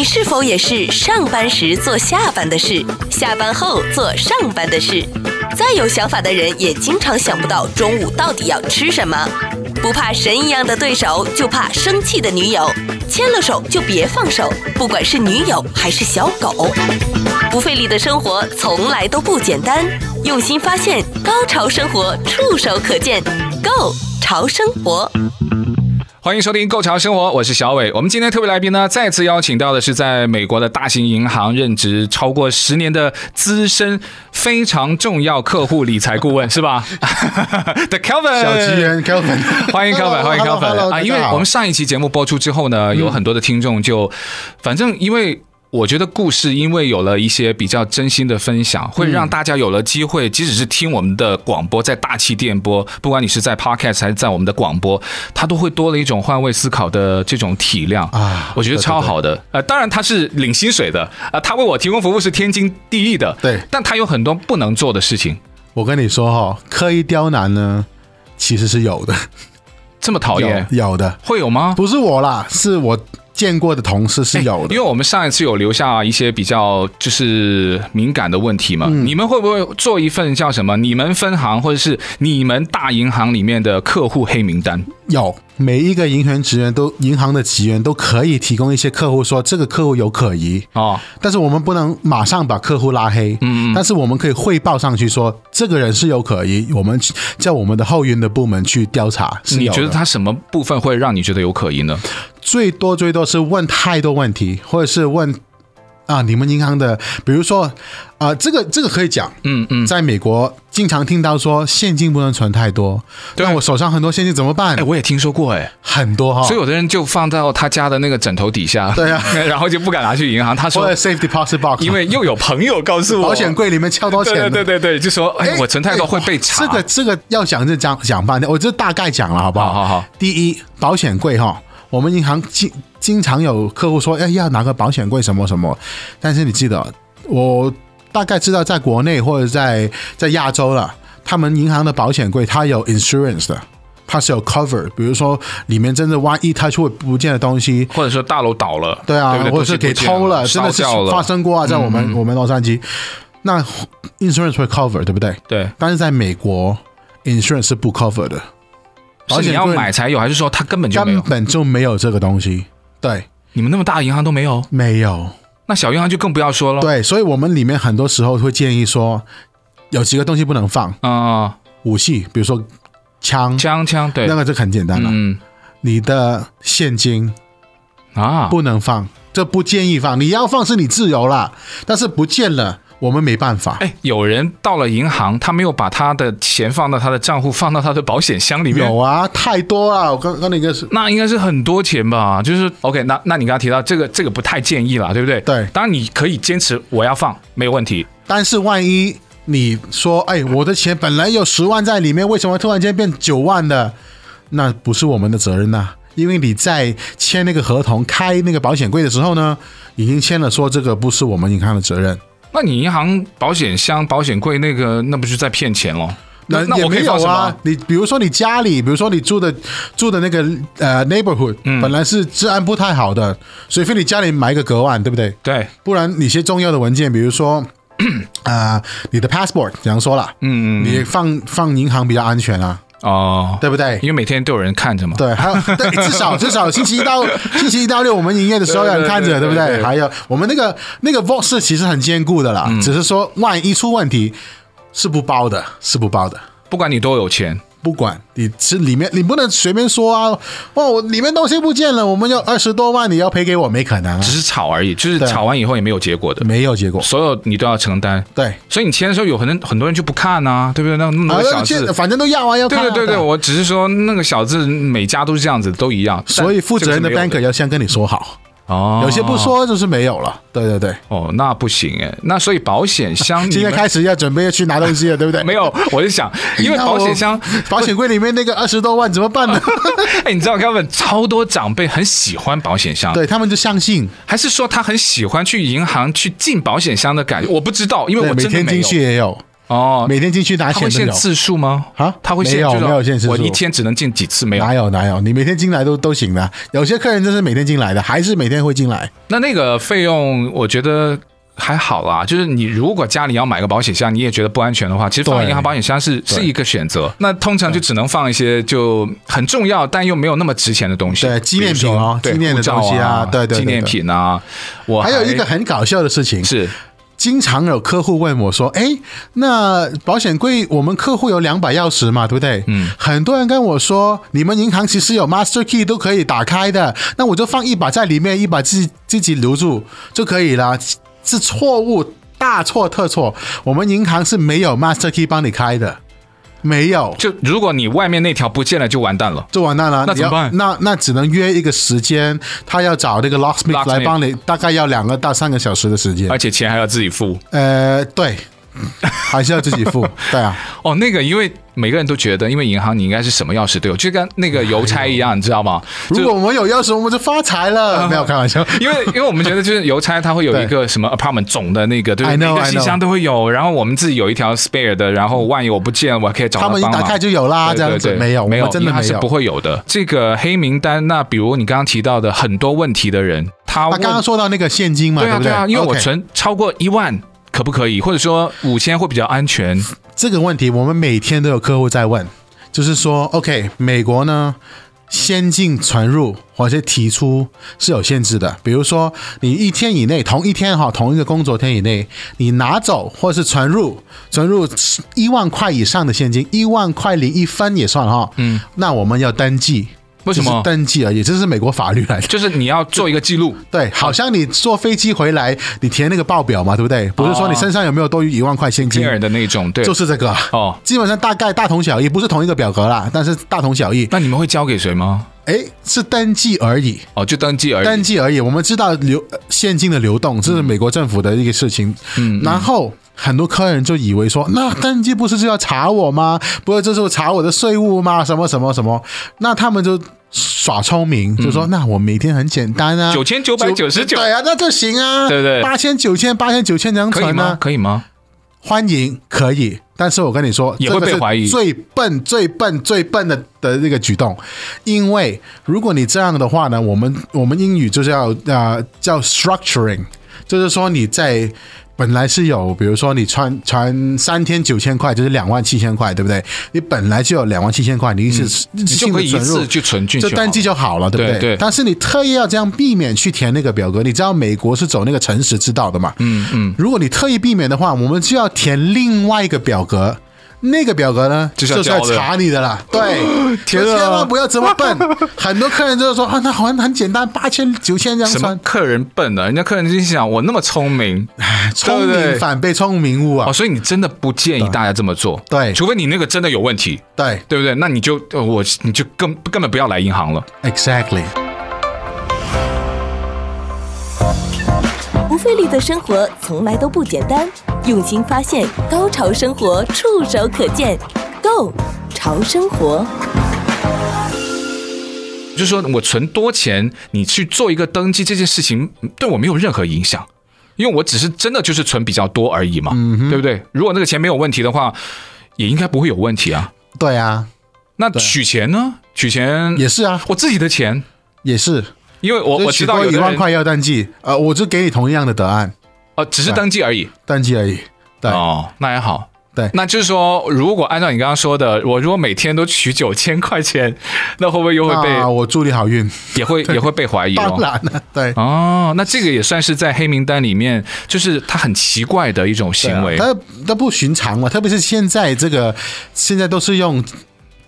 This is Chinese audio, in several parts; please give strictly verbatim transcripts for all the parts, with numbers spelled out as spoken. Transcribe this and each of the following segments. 你是否也是上班时做下班的事，下班后做上班的事？再有想法的人也经常想不到中午到底要吃什么。不怕神一样的对手，就怕生气的女友。牵了手就别放手，不管是女友还是小狗。不费力的生活从来都不简单，用心发现，高潮生活触手可见 Go 潮生活。欢迎收听《购潮生活》，我是小伟。我们今天特别来宾呢，再次邀请到的是在美国的大型银行任职超过十年的资深非常重要客户理财顾问，是吧？的 Kelvin， 小职员 Kelvin， 欢迎 Kelvin， 欢迎 Kelvin 啊！因为我们上一期节目播出之后呢，有很多的听众就，嗯、反正因为。我觉得故事因为有了一些比较真心的分享，会让大家有了机会，即使是听我们的广播，在大气电波，不管你是在 podcast 还是在我们的广播，它都会多了一种换位思考的这种体量啊，我觉得超好的。对对对呃，当然他是领薪水的啊、呃，他为我提供服务是天经地义的，对，但他有很多不能做的事情。我跟你说哈、哦，刻意刁难呢，其实是有的，这么讨厌，有, 有的会有吗？不是我啦，是我。见过的同事是有的，因为我们上一次有留下一些比较就是敏感的问题嘛。嗯、你们会不会做一份叫什么？你们分行或者是你们大银行里面的客户黑名单？有，每一个银行职员都银行的职员都可以提供一些客户说这个客户有可疑哦，但是我们不能马上把客户拉黑，嗯嗯，但是我们可以汇报上去说这个人是有可疑，我们叫我们的后援的部门去调查。你觉得他什么部分会让你觉得有可疑呢？最多最多是问太多问题，或者是问啊，你们银行的，比如说啊、呃，这个这个可以讲，嗯嗯，在美国经常听到说现金不能存太多，那我手上很多现金怎么办？哎，我也听说过，哎，很多哈、哦，所以有的人就放到他家的那个枕头底下，对啊，然后就不敢拿去银行。他说 safe deposit box， 因为又有朋友告诉我，保险柜里面撬多钱，对对对对，就说哎，我存太多会被查。这个这个要讲就讲讲半天，我就大概讲了，好不好？好好好。第一，保险柜哈、哦。我们银行经经常有客户说，哎，要拿个保险柜什么什么，但是你记得，我大概知道在国内或者在在亚洲了，他们银行的保险柜它有 insurance 的，它是有 cover， 比如说里面真的万一它出不见的东西，或者说大楼倒了，对啊，对对，或者是给偷了，真的是发生过啊，在我们、嗯、我们洛杉矶，那 insurance 会 cover， 对不对？对，但是在美国 insurance 是不 cover 的。而且你要买才有，还是说他根本就没有？根本就没有这个东西。对，你们那么大的银行都没有？没有，那小银行就更不要说了。对，所以我们里面很多时候会建议说，有几个东西不能放啊、呃，武器，比如说枪，枪枪，对，那个就很简单了。嗯，你的现金啊不能放，这不建议放。你要放是你自由啦，但是不见了。我们没办法。哎，有人到了银行，他没有把他的钱放到他的账户，放到他的保险箱里面。有啊，太多了。我刚刚那个是，那应该是很多钱吧？就是 OK， 那那你刚刚提到这个，这个不太建议了，对不对？对。当然你可以坚持我要放，没有问题。但是万一你说，哎，我的钱本来有十万在里面，为什么突然间变九万的？那不是我们的责任呐、啊。因为你在签那个合同、开那个保险柜的时候呢，已经签了说这个不是我们银行的责任。那你银行保险箱、保险柜那个，那不是在骗钱咯？那那我可以放什么、啊？你比如说你家里，比如说你住的住的那个呃 neighborhood，、嗯、本来是治安不太好的，所以非你家里买一个隔岸，对不对？对，不然你一些重要的文件，比如说啊、呃、你的 passport， 这样说了，嗯，你放放银行比较安全啊。哦，对不对？因为每天都有人看着嘛。对，还有对至少至少星期一到星期一到六我们营业的时候有人看着，对不对？还有我们那个那个 vault 是其实很坚固的啦、嗯，只是说万一出问题是不包的，是不包的。不管你多有钱，不管你是里面，你不能随便说啊！哇，我里面东西不见了，我们要二十多万，你要赔给我，没可能、啊。只是吵而已，就是吵完以后也没有结果的，没有结果，所有你都要承担。对，所以你签的时候有很很多人就不看啊，对不对？那那个小字、啊，反正都要啊，要看、啊。对对对对，我只是说那个小字每家都是这样子，都一样。所以负责任的 banker 要先跟你说好。哦，有些不说就是没有了，对对对，哦，那不行哎，那所以保险箱现在开始要准备去拿东西了，对不对？没有，我就想，因为保险箱、保险柜里面那个二十多万怎么办呢？哎，你知道他们超多长辈很喜欢保险箱，对他们就相信，还是说他很喜欢去银行去进保险箱的感觉？我不知道，因为我真的没有。每天进去也有。哦，每天进去拿钱的。他会限次数吗？啊，他会限没有没有限次数，我一天只能进几次，没有哪有哪有，你每天进来都都行的。有些客人真是每天进来的，还是每天会进来。那那个费用，我觉得。还好啦，就是你如果家里要买个保险箱，你也觉得不安全的话，其实放银行保险箱是是一个选择。那通常就只能放一些就很重要但又没有那么值钱的东西，对，纪念品哦，纪念的东西啊，对对，纪念品啊。我 还, 还有一个很搞笑的事情是，经常有客户问我说：“哎，那保险柜我们客户有两把钥匙嘛，对不对？”嗯，很多人跟我说，你们银行其实有 master key 都可以打开的，那我就放一把在里面，一把自己自己留住就可以了。是错误，大错特错。我们银行是没有 master key 帮你开的，没有。就如果你外面那条不见了，就完蛋了，就完蛋了。那怎么办？那那只能约一个时间，他要找那个 locksmith 来帮你，大概要两个到三个小时的时间，而且钱还要自己付。呃，对。还是要自己付，对啊。哦，那个，因为每个人都觉得，因为银行你应该是什么钥匙都有，就跟那个邮差一样，你知道吗？如果我们有钥匙，我们就发财了。没有开玩笑，因为因为我们觉得就是邮差他会有一个什么 apartment 总的那个，对，每个信箱都会有。然后我们自己有一条 spare 的，然后万一我不见，我可以找他帮忙。他们一打开就有啦，这样子没有，没有，真的没有，是不会有的。这个黑名单，那比如你刚刚提到的很多问题的人，他他刚刚说到那个现金嘛，对啊对啊，因为我存超过一万。可不可以，或者说五千会比较安全？这个问题我们每天都有客户在问，就是说 OK， 美国呢先进传入或者提出是有限制的，比如说你一天以内，同一天同一个工作天以内，你拿走或是传入传入一万块以上的现金，一万块零一分也算哈，嗯，那我们要登记。为什么登记而已？这是美国法律来的，就是你要做一个记录。对，好像你坐飞机回来，你填那个报表嘛，对不对？不是说你身上有没有多余一万块现金的那种，对，就是这个。哦，基本上大概大同小异，不是同一个表格啦，但是大同小异。那你们会交给谁吗？哎，是登记而已。哦，就登记而已，登记而已。我们知道流现金的流动，这是美国政府的一个事情。嗯，然后。很多客人就以为说，那登记不是就要查我吗？不是就是查我的税务吗？什么什么什么？那他们就耍聪明，就说、嗯、那我每天很简单啊，九千九百九十九，对啊，那就行啊，对对，八千九千八千九千能存吗？可以吗？欢迎，可以，但是我跟你说，也会被怀疑，这个、是最笨、最笨、最笨的的那个举动，因为如果你这样的话呢，我们我们英语就是要呃叫 structuring， 就是说你在。本来是有，比如说你传传三天九千块，就是两万七千块，对不对？你本来就有两万七千块，你一次、嗯、你就可以一次就存进去，就登记就好了，对不对？对对，但是你特意要这样避免去填那个表格，你知道美国是走那个诚实之道的嘛？嗯嗯。如果你特意避免的话，我们就要填另外一个表格。那个表格呢，就是要查你的啦。对，千万不要这么笨。很多客人就是说啊，那好像很简单，八千、九千这样算。什么客人笨的？人家客人就想，我那么聪明，聪明反被聪明误啊！哦，所以你真的不建议大家这么做。对，除非你那个真的有问题。对，对不对？那你就我你就根根本不要来银行了。Exactly。不费力的生活从来都不简单。用心发现，高潮生活触手可见 Go 潮生活，就是说我存多钱，你去做一个登记这件事情对我没有任何影响，因为我只是真的就是存比较多而已嘛，嗯、对不对？如果那个钱没有问题的话，也应该不会有问题啊。对啊，那取钱呢？取钱也是啊，我自己的钱也是，因为我我知道有一万块要登记，呃，我就给你同样的答案。只是登记而已，登记而已。对哦，那也好。对，那就是说，如果按照你刚刚说的，我如果每天都取九千块钱，那会不会又会被、啊、我祝你好运，也会也会被怀疑、哦？当然了，对。哦，那这个也算是在黑名单里面，就是它很奇怪的一种行为，它它、啊、不寻常嘛。特别是现在这个，现在都是用。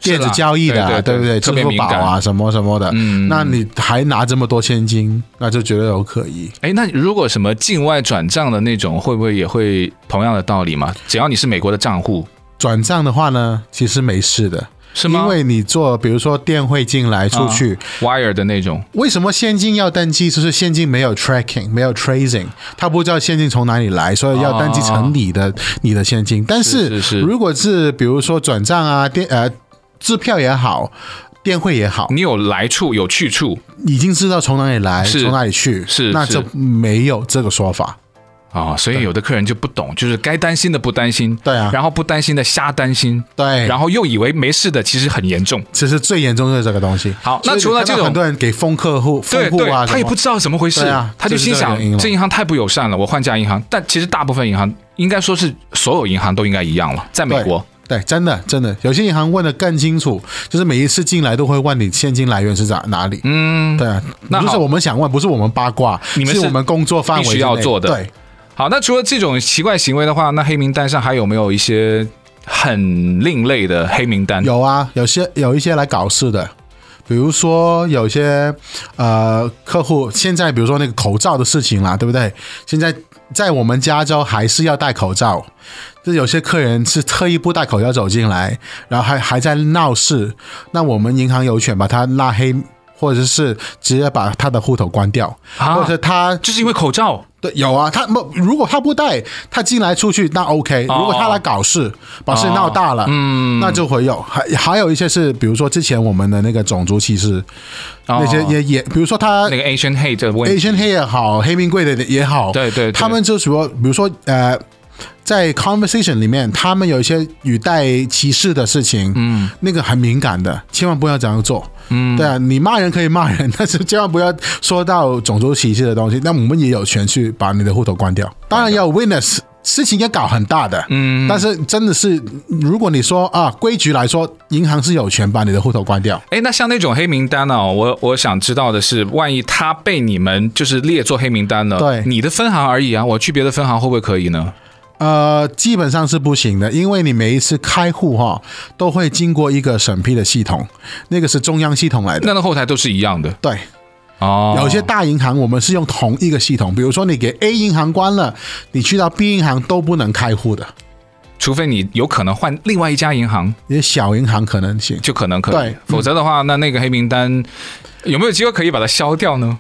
电子交易的、啊，对不对？支付宝啊，什么什么的、嗯，那你还拿这么多现金，那就觉得有可疑。哎，那如果什么境外转账的那种，会不会也会同样的道理嘛？只要你是美国的账户转账的话呢，其实没事的，是吗？因为你做，比如说电汇进来出去、啊、，wire 的那种。为什么现金要登记？就是现金没有 tracking， 没有 tracing， 它不知道现金从哪里来，所以要登记成你的、啊、你的现金。但是，是是是如果是比如说转账啊，电呃。支票也好，电汇也好，你有来处有去处，已经知道从哪里来，从哪里去，是那就没有这个说法。哦，所以有的客人就不懂，就是该担心的不担心，对啊，然后不担心的瞎担心，对，然后又以为没事的，其实很严重，其实最严重就是这个东西。好，那除了这种很多人给封客户，对对，他也不知道怎么回事，啊，他就心想这银行太不友善了，我换家银行。但其实大部分银行，应该说是所有银行都应该一样了，在美国。对，真的真的，有些银行问的更清楚，就是每一次进来都会问你现金来源是在哪里。嗯，对，那不是我们想问，不是我们八卦，你们是我们工作范围必须要做的。对，好，那除了这种奇怪行为的话，那黑名单上还有没有一些很另类的黑名单？有啊，有些有一些来搞事的。比如说有些呃客户现在比如说那个口罩的事情啦，对不对？现在在我们加州还是要戴口罩，就有些客人是特意不戴口罩走进来，然后还还在闹事，那我们银行有权把他拉黑，或者是直接把他的户头关掉，啊，或者他就是因为口罩。对，有啊，他如果他不戴，他进来出去那 OK， 如果他来搞事，哦，把事闹大了，哦，嗯，那就会有。还还有一些是，比如说之前我们的那个种族歧视，哦，那些也也，比如说他那个 Asian hate 的问题 ，Asian hate 也好，黑名贵的也好，对 对， 对，他们就说，比如说呃。在 conversation 里面，他们有一些语带歧视的事情，嗯，那个很敏感的，千万不要这样做。嗯，对啊，你骂人可以骂人，但是千万不要说到种族歧视的东西。那我们也有权去把你的户头关掉。当然要 witness， 事情要搞很大的，嗯，但是真的是，如果你说啊，规矩来说，银行是有权把你的户头关掉。哎，那像那种黑名单呢，哦，我我想知道的是，万一他被你们就是列作黑名单了，对，你的分行而已啊，我去别的分行会不会可以呢？呃，基本上是不行的，因为你每一次开户哈，都会经过一个审批的系统，那个是中央系统来的。那后台都是一样的。对，哦，有些大银行我们是用同一个系统，比如说你给 A 银行关了，你去到 B 银行都不能开户的，除非你有可能换另外一家银行，因为小银行可能行，就可能可以。对，否则的话，那那个黑名单有没有机会可以把它消掉呢？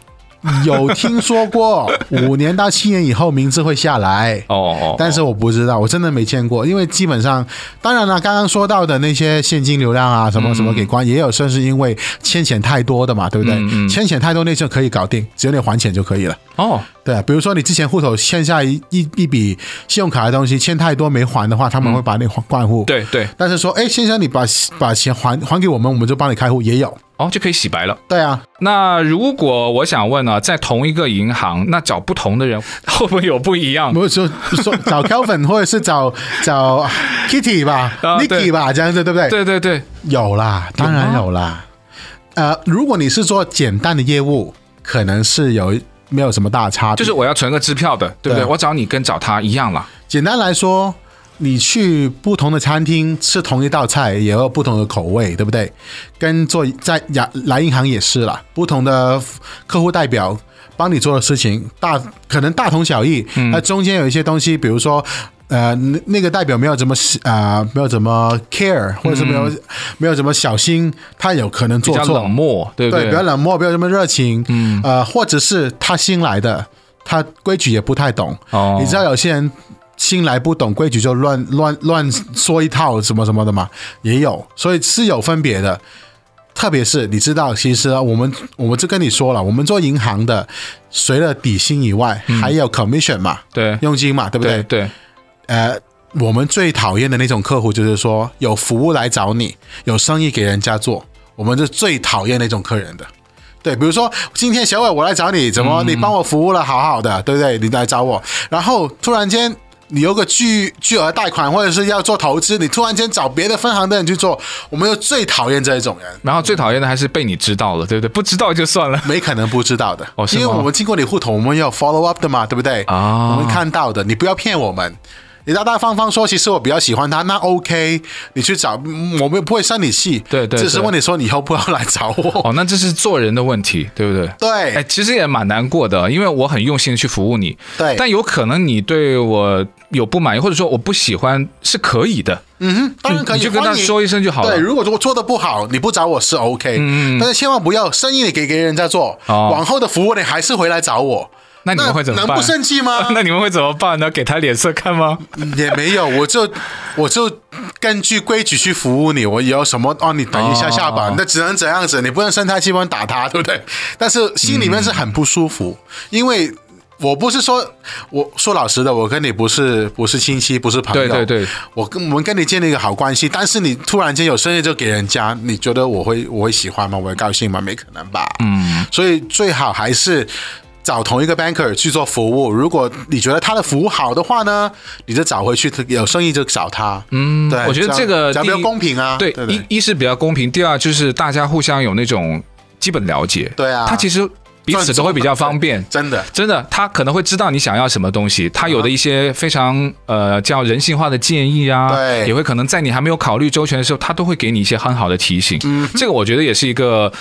有听说过五年到七年以后名字会下来，哦，但是我不知道，我真的没见过，因为基本上，当然了，刚刚说到的那些现金流量啊，什么什么给关，嗯，也有甚至因为欠钱太多的嘛，对不对？嗯嗯，欠钱太多那就可以搞定，只要你还钱就可以了。哦，对，啊，比如说你之前户头欠下 一, 一, 一笔信用卡的东西，欠太多没还的话，他们会把你关户。嗯，对对，但是说，哎，先生，你把把钱还还给我们，我们就帮你开户，也有。哦，就可以洗白了。对啊，那如果我想问呢，啊，在同一个银行，那找不同的人会不会有不一样？不是说找 Kelvin 或者是找找 Kitty 吧，哦，Nicky 吧，这样子对不对？对对对，有啦，当然有啦。呃，如果你是做简单的业务，可能是有没有什么大差别，就是我要存个支票的，对不对？对，我找你跟找他一样了。简单来说，你去不同的餐厅吃同一道菜也有不同的口味，对不对？跟做在来银行也是啦，不同的客户代表帮你做的事情大可能大同小异，那，嗯，中间有一些东西，比如说呃，那个代表没有怎么呃，没有怎么 care， 或者是没有，嗯，没有怎么小心，他有可能做错，比较冷漠，对不对？对，比较冷漠，没有这么热情，嗯，呃，或者是他新来的，他规矩也不太懂，哦，你知道有些人新来不懂规矩就乱乱乱说一套什么什么的嘛，也有，所以是有分别的。特别是你知道，其实我们我们就跟你说了，我们做银行的，除了底薪以外，嗯，还有 commission 嘛，对，佣金嘛，对不对？对。对，呃，我们最讨厌的那种客户就是说，有服务来找你，有生意给人家做，我们是最讨厌那种客人的。对，比如说今天小伟我来找你，怎么你帮我服务了好好的，对不对？你来找我，然后突然间，你有个巨巨额贷款或者是要做投资，你突然间找别的分行的人去做，我们又最讨厌这一种人。然后最讨厌的还是被你知道了，对不对？不知道就算了，没可能不知道的，哦，因为我们经过你户头，我们要 follow up 的嘛，对不对？哦，我们看到的，你不要骗我们。你大大方方说，其实我比较喜欢他，那 OK， 你去找，我们不会生你气。对 对， 对，只是问你说你以后不要来找我。哦，那这是做人的问题，对不对？对，哎，其实也蛮难过的，因为我很用心去服务你。对，但有可能你对我有不满意，或者说我不喜欢是可以的。嗯哼，当然可以，你就跟他说一声就好了。对，如果我做的不好，你不找我是 OK，嗯，但是千万不要生意你给给人家做，哦，往后的服务你还是回来找我。那你们会怎么办？能不生气吗？那你们会怎么办呢？给他脸色看吗？也没有，我就我就根据规矩去服务你。我有什么哦？你等一下下吧，哦，那只能这样子，你不能生他气，不能打他，对不对？但是心里面是很不舒服，嗯，因为我不是说，我说老实的，我跟你不是不是亲戚，不是朋友，对对对，我跟我们跟你建立一个好关系，但是你突然间有生意就给人家，你觉得我会我会喜欢吗？我会高兴吗？没可能吧。嗯，所以最好还是找同一个 banker 去做服务，如果你觉得他的服务好的话呢，你就找回去，有生意就找他。嗯，对，我觉得这个比较公平啊。对，对对对，一一是比较公平，第二就是大家互相有那种基本了解。对啊，他其实彼此都会比较方便，真的真的，他可能会知道你想要什么东西，他有的一些非常呃叫人性化的建议啊，对，也会可能在你还没有考虑周全的时候，他都会给你一些很好的提醒。嗯，这个我觉得也是一个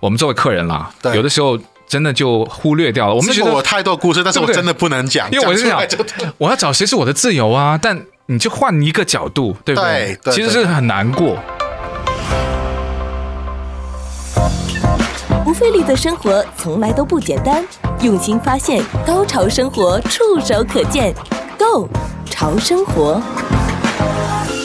我们作为客人啦，对，有的时候真的就忽略掉了。我们觉得我太多故事，但是我真的不能讲，因为我是想我要找谁是我的自由啊，但你就换一个角度，对不对？对，其实是很难过。不费力的生活从来都不简单，用心发现，高潮生活触手可见 ，Go 潮生活。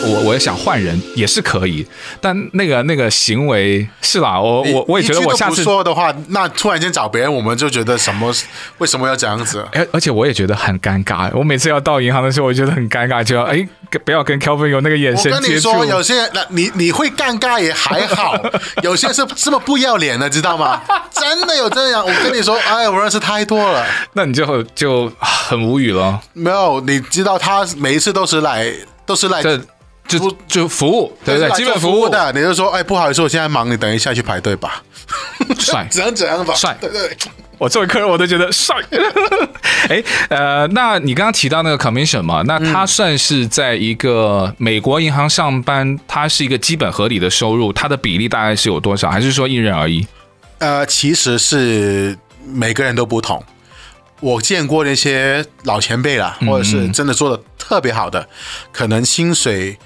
我我也想换人也是可以，但那个那个行为是啦，我我我也觉得我下次一句都不说的话，那突然间找别人，我们就觉得什么为什么要这样子？而且我也觉得很尴尬，我每次要到银行的时候，我觉得很尴尬，就要哎不要跟 Kelvin 有那个眼神接触。我跟你说，有些人你你会尴尬也还好，有些是这么不要脸的，知道吗？真的有这样，我跟你说，哎，我认识太多了。那你就就很无语了。没有，你知道他每一次都是来都是来。就, 就服务，对不对？基本服务的，你就说，哎，不好意思，我现在忙，你等一下去排队吧。帅，怎样怎样吧，帅，对对。我作为客人，我都觉得帅。哎，呃，那你刚刚提到那个 commission 嘛，那它算是在一个美国银行上班，它是一个基本合理的收入，它的比例大概是有多少？还是说因人而异？呃，其实是每个人都不同。我见过那些老前辈啦，或者是真的做的特别好的，嗯嗯，可能薪水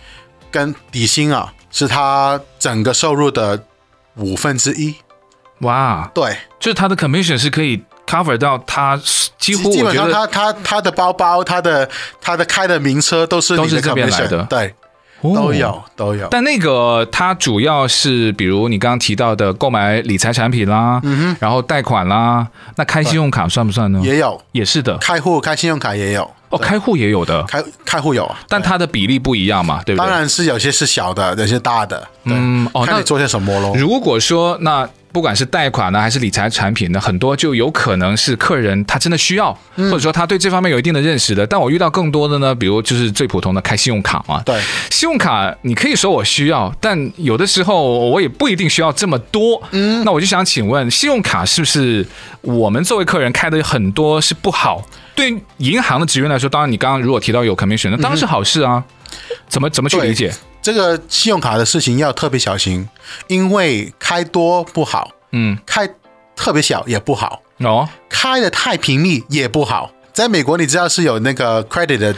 跟底薪啊是他整个收入的五分之一。哇，对，就是他的 commission 是可以 cover 到他几乎，基本上他他他的包包，他的他的开的名车都是你的 commission, 都是这边来的，对。都有都有，但那个它主要是比如你刚刚提到的购买理财产品啦，嗯、然后贷款啦，那开信用卡算不算呢？也有，也是的，开户开信用卡也有哦，开户也有的，开开户有，但它的比例不一样嘛，对不对？当然是有些是小的，有些大的，对，嗯，哦，看你做些什么喽。如果说那不管是贷款呢，还是理财产品呢，很多就有可能是客人他真的需要，嗯、或者说他对这方面有一定的认识的。但我遇到更多的呢，比如就是最普通的开信用卡嘛。对，信用卡你可以说我需要，但有的时候我也不一定需要这么多。嗯，那我就想请问，信用卡是不是我们作为客人开的很多是不好？对银行的职员来说，当然你刚刚如果提到有 commission， 那当然是好事啊。嗯、怎么怎么去理解？这个信用卡的事情要特别小心，因为开多不好，嗯，开特别小也不好，哦，开的太频密也不好。在美国，你知道是有那个 credit 的,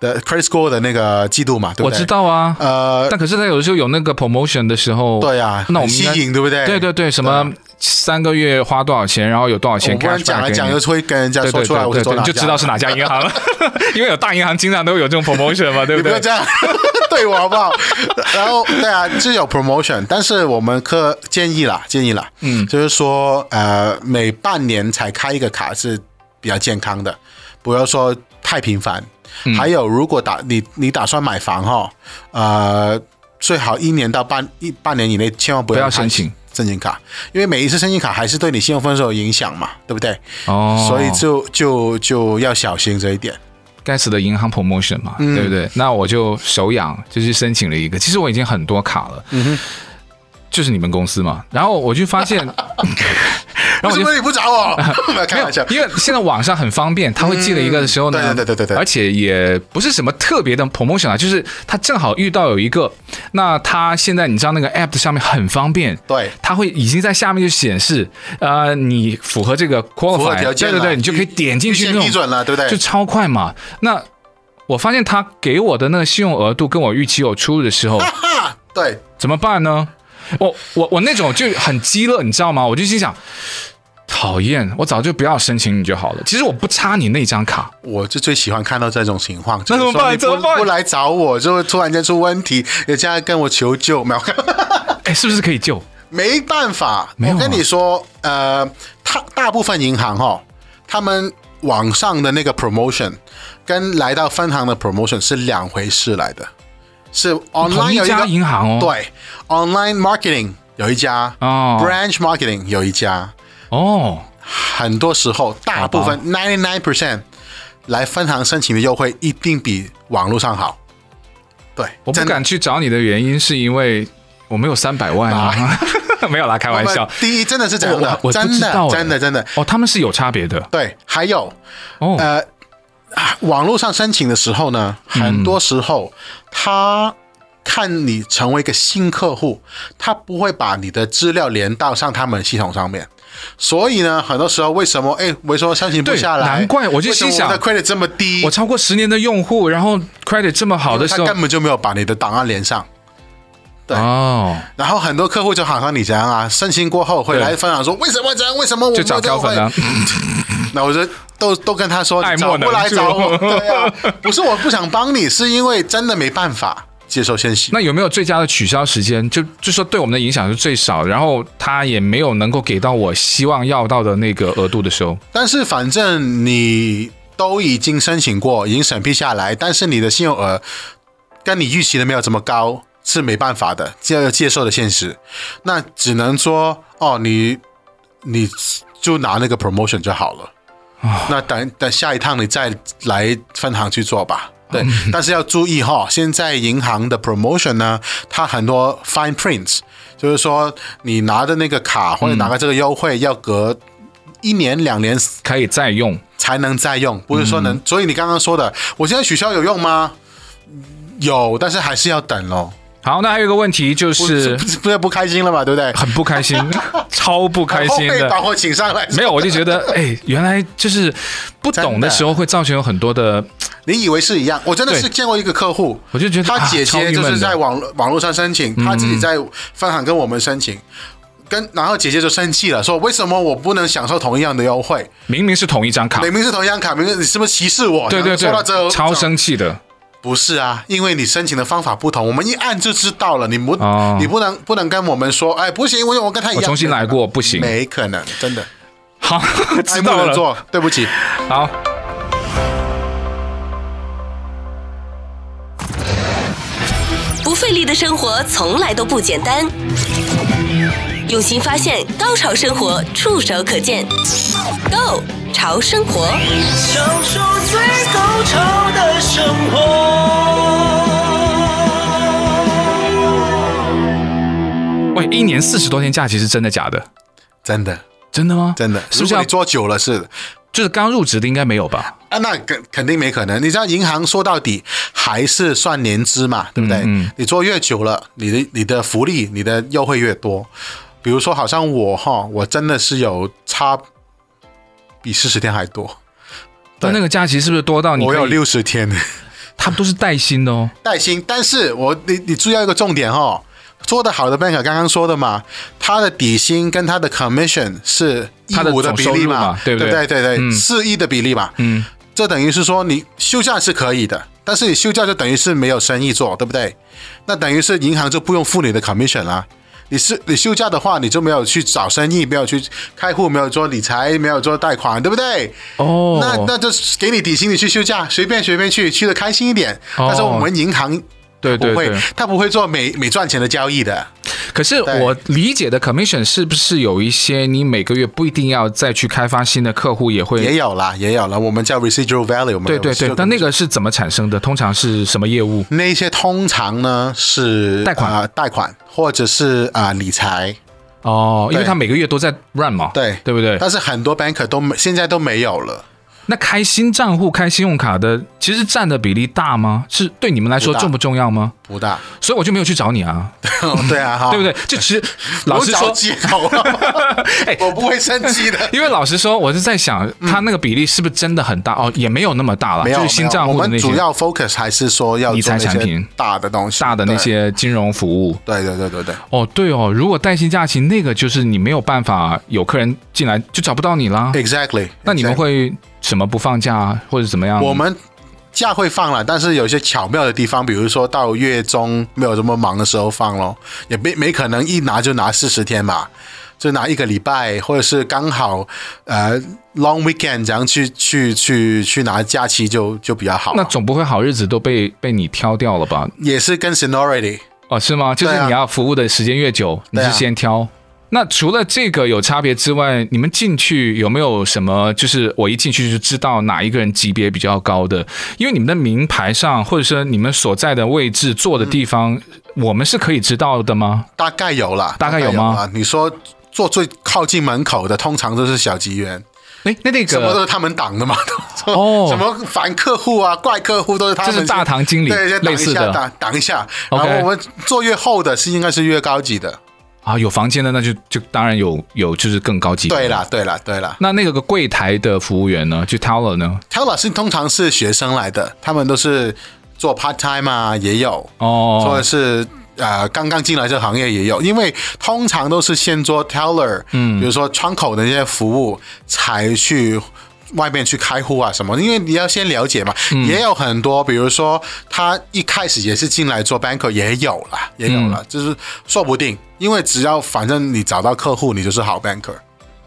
的 credit score 的那个季度嘛？对不对？我知道啊，呃，但可是他有的时候有那个 promotion 的时候，对啊，那我们吸引，对不对？对对对，什么三个月花多少钱，然后有多少钱，我不能讲来讲又会跟人家说出来，对对对对对，我是做哪家，你就知道是哪家银行了，因为有大银行经常都有这种 promotion 嘛，对不对？你不要这样。对我好不好？然后对啊，就有 promotion， 但是我们可建议啦，建议啦，嗯，就是说呃，每半年才开一个卡是比较健康的，不要说太频繁。嗯、还有，如果打你你打算买房哈，呃，最好一年到半一半年以内千万不要申请申请卡，因为每一次申请卡还是对你信用分数有影响嘛，对不对？哦，所以就就就要小心这一点。该死的银行 promotion 嘛，嗯、对不对？那我就手痒，就是申请了一个。其实我已经很多卡了，嗯、就是你们公司嘛。然后我就发现，然后我就为什么你不找我？开玩笑，因为现在网上很方便，他会寄了一个的时候呢，嗯、对, 对对对对对，而且也不是什么特别的 promotion 啊，就是他正好遇到有一个，那他现在你知道那个 app 的上面很方便，对，他会已经在下面就显示，呃，你符合这个 qualify， 对对对，你就可以点进去那种，批准了，对不对？就超快嘛，那。我发现他给我的那个信用额度跟我预期有出入的时候，对，怎么办呢？我我我那种就很激乐，你知道吗？我就心想，讨厌，我早就不要申请你就好了。其实我不差你那张卡，我就最喜欢看到这种情况。那怎么办？怎么办？不来找我，就突然间出问题，人家跟我求救，没有？哎，是不是可以救？没办法，我跟你说，呃，大大部分银行哈，他们网上的那个 promotion 跟来到分行的 promotion 是两回事来的，是 online 有一家银行哦，对 ，online marketing 有一家、哦、，branch marketing 有一家哦。很多时候，大部分 百分之九十九 来分行申请的优惠一定比网络上好。对，我不敢去找你的原因是因为我没有三百万啊。没有啦，开玩笑。第一，真的是这样的，我真的真的真的。哦，他们是有差别的。对，还有，哦、呃，网络上申请的时候呢，很多时候、嗯、他看你成为一个新客户，他不会把你的资料连到上他们系统上面。所以呢，很多时候为什么哎，为什么申请不下来？难怪我就心想，为什么我的 credit 这么低？我超过十年的用户，然后 credit 这么好的时候，他根本就没有把你的档案连上。对、哦、然后很多客户就好像你这样啊，申请过后回来分享说为什么这样，为什么我没有优惠？就找高粉啊。那我就 都, 都跟他说，你找不来找我，对啊，不是我不想帮你，是因为真的没办法接受现实。那有没有最佳的取消时间？就就说对我们的影响是最少，然后他也没有能够给到我希望要到的那个额度的时候。但是反正你都已经申请过，已经审批下来，但是你的信用额跟你预期的没有这么高。是没办法的，这要接受的现实。那只能说哦，你你就拿那个 promotion 就好了。哦、那等等下一趟你再来分行去做吧。对，嗯、但是要注意哈、哦，现在银行的 promotion 呢，它很多 fine prints， 就是说你拿的那个卡或者拿的这个优惠，要隔一年两年可以再用，才能再用，不是说能。嗯、所以你刚刚说的，我现在取消有用吗？有，但是还是要等喽。好，那还有一个问题就是，不是不开心了嘛，对不对？很不开心，超不开心的。把我请上来，没有，我就觉得，哎，原来就是不懂的时候会造成有很多的。你以为是一样？我真的是见过一个客户，我就觉得他姐姐就是在网、啊、网络上申请，他自己在分行跟我们申请。嗯跟然后姐姐就生气了，说为什么我不能享受同一样的优惠？明明是同一张卡，明明是同一张卡，明明你是不是歧视我？对对对，说到这超生气的。不是啊，因为你申请的方法不同，我们一按就知道了。你不，哦、你不能不能跟我们说，哎，不行，我我跟他一样，我重新来过，不行，没可能，真的。好，知道了，不能做，对不起。好。不费力的生活从来都不简单，用心发现，高潮生活触手可见 ，Go 潮生活，享受最高潮的生活。喂，一年四十多天假期是真的假的？真的，真的吗？真的，是不是你做久了是？就是刚入职的应该没有吧？啊，那肯定没可能。你知道银行说到底还是算年资嘛，对不对？嗯嗯，你做越久了，你的你的福利、你的优惠越多。比如说，好像我哈，我真的是有差比四十天还多。但那个假期是不是多到你？我有六十天，他们都是带薪的哦，带薪。但是我你你注意到一个重点哈，做得好的 banker 刚刚说的嘛，他的底薪跟他的 commission 是一比五的比例嘛，嘛对不对？对对对对，嗯、四比一的比例嘛。嗯，这等于是说你休假是可以的，但是你休假就等于是没有生意做，对不对？那等于是银行就不用付你的 commission 啦。你是你休假的话，你就没有去找生意，没有去开户，没有做理财，没有做贷款，对不对？哦，那那就给你底薪，你去休假，随便随便去，去的开心一点。哦、但是我们银行。对对对，他不会做每每赚钱的交易的。可是我理解的 commission 是不是有一些你每个月不一定要再去开发新的客户也会也有啦，也有啦，我们叫 residual value。对对对，但那个是怎么产生的？通常是什么业务？那些通常呢是贷款、呃、贷款或者是、呃、理财。哦，因为他每个月都在 run 嘛，对对不对？但是很多 banker 都现在都没有了。那开新账户、开信用卡的，其实占的比例大吗？是对你们来说重不重要吗？不大，所以我就没有去找你啊。对啊，对不对？就其实老实说，我不会生气的。因为老实说，我是在想，他那个比例是不是真的很大？哦，也没有那么大了，就是新账户的那些。我们主要 focus 还是说要做理财产品、大的东西、大的那些金融服务。对对对对对。哦，对哦，如果带薪假期，那个就是你没有办法有客人进来，就找不到你啦。Exactly。那你们会？什么不放假、啊、或者怎么样？我们假会放了，但是有些巧妙的地方，比如说到月中没有这么忙的时候放咯，也没没可能一拿就拿四十天嘛。就拿一个礼拜，或者是刚好呃 long weekend 这样去去去去拿假期就就比较好。那总不会好日子都被被你挑掉了吧？也是跟 seniority 哦，是吗？就是你要服务的时间越久，啊、你是先挑。那除了这个有差别之外，你们进去有没有什么就是我一进去就知道哪一个人级别比较高的？因为你们的名牌上或者说你们所在的位置坐的地方、嗯、我们是可以知道的吗？大概有啦，大概有吗？大概有啦。你说坐最靠近门口的通常都是小职员，诶，那那个什么都是他们挡的嘛，哦，什么烦客户啊、怪客户都是他们。这是大堂经理类似的，挡挡一下。然后我们坐越厚的是应该是越高级的。啊，有房间的那就就当然有有就是更高级的。对啦对啦对啦。那那个柜台的服务员呢？就 teller 呢 ？teller 是通常是学生来的，他们都是做 part time 啊，也有哦，或者是呃刚刚进来这行业也有，因为通常都是先做 teller， 嗯，比如说窗口的那些服务才去外面去开户啊什么，因为你要先了解嘛。嗯、也有很多，比如说他一开始也是进来做 banker， 也有了，也有了、嗯，就是说不定，因为只要反正你找到客户，你就是好 banker。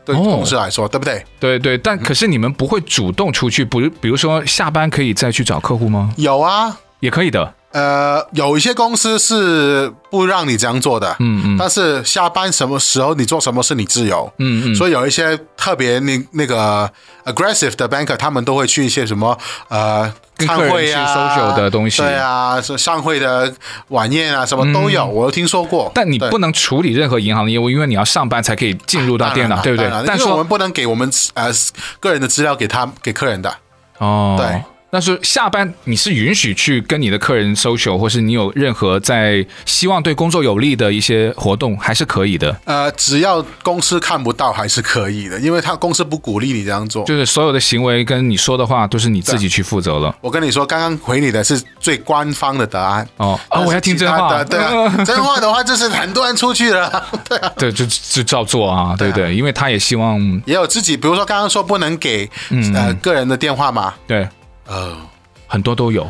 对同事来说、哦，对不对？对对，但可是你们不会主动出去，不，比如说下班可以再去找客户吗？有啊，也可以的。呃，有一些公司是不让你这样做的，嗯嗯，但是下班什么时候你做什么事你自由，嗯嗯，所以有一些特别那那个 aggressive 的 banker， 他们都会去一些什么呃餐会啊、social 的东西，对啊，商会的晚宴啊，什么都有，嗯、我都听说过。但你不能处理任何银行的业务，因为你要上班才可以进入到电脑，啊、对不对？但是我们不能给我们呃个人的资料给他给客人的哦，对。那是下班你是允许去跟你的客人 social， 或是你有任何在希望对工作有利的一些活动还是可以的。呃，只要公司看不到还是可以的，因为他公司不鼓励你这样做。就是所有的行为跟你说的话都是你自己去负责了。我跟你说，刚刚回你的是最官方的答案。哦，啊、哦，我要听真话。对啊，真话的话就是很多人出去了。对啊，对，就就照做啊，对不 对, 对、啊？因为他也希望也有自己，比如说刚刚说不能给、嗯、呃个人的电话嘛。对。呃，很多都有，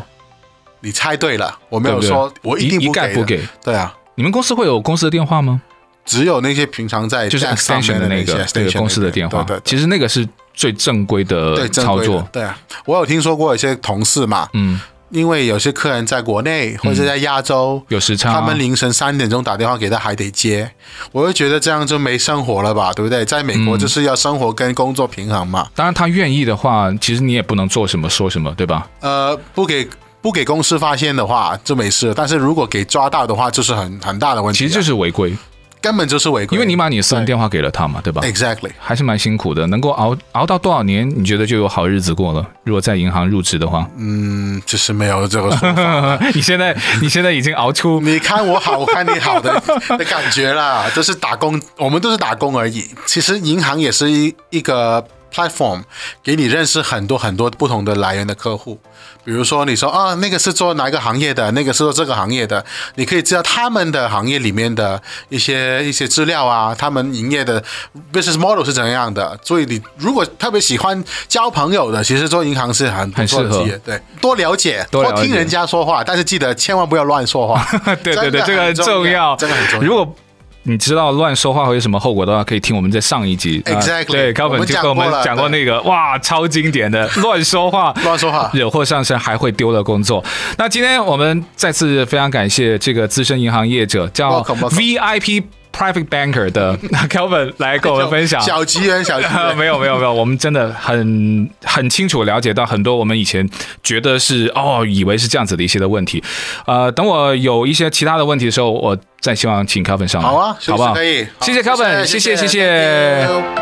你猜对了，我没有说，对对我一定不 给, 的一概不给。对啊，你们公司会有公司的电话吗？只有那些平常在就是 extension 的那个那个公司的电话，对对对，其实那个是最正规的操作。对, 对啊，我有听说过有些同事嘛，嗯，因为有些客人在国内或者在亚洲、嗯、有时差、啊，他们凌晨三点钟打电话给他还得接，我就觉得这样就没生活了吧，对不对？在美国就是要生活跟工作平衡嘛。嗯、当然，他愿意的话，其实你也不能做什么说什么，对吧？呃，不给不给公司发现的话就没事，但是如果给抓到的话，就是很很大的问题、啊。其实就是违规。根本就是违规，因为你把你私人电话给了他嘛， 对, 对吧 ？Exactly， 还是蛮辛苦的。能够 熬, 熬到多少年？你觉得就有好日子过了？如果在银行入职的话，嗯，就是没有这个说法。你现在你现在已经熬出你看我好，我看你好 的, 的感觉啦，就是打工，我们都是打工而已。其实银行也是一个 platform， 给你认识很多很多不同的来源的客户。比如说你说啊，那个是做哪个行业的，那个是做这个行业的，你可以知道他们的行业里面的一些一些资料啊，他们营业的 business model 是怎样的。所以你如果特别喜欢交朋友的，其实做银行是很不错的职业，对，多了解，多听人家说话，但是记得千万不要乱说话。对对对，这个很重要，真的很重要。如果你知道乱说话会有什么后果的话，可以听我们在上一集 exactly、呃、对，高本就跟我们讲过那个哇超经典的乱说话乱说话惹祸上身还会丢了工作。那今天我们再次非常感谢这个资深银行业者叫 V I P Private Banker 的 Kelvin 来跟我们分享小职员小职员没有没有没有，我们真的很很清楚了解到很多我们以前觉得是哦以为是这样子的一些的问题。呃，等我有一些其他的问题的时候，我再希望请 Kelvin 上来。好啊，好不好？可以，谢谢 Kelvin， 谢谢谢谢。谢谢谢谢谢谢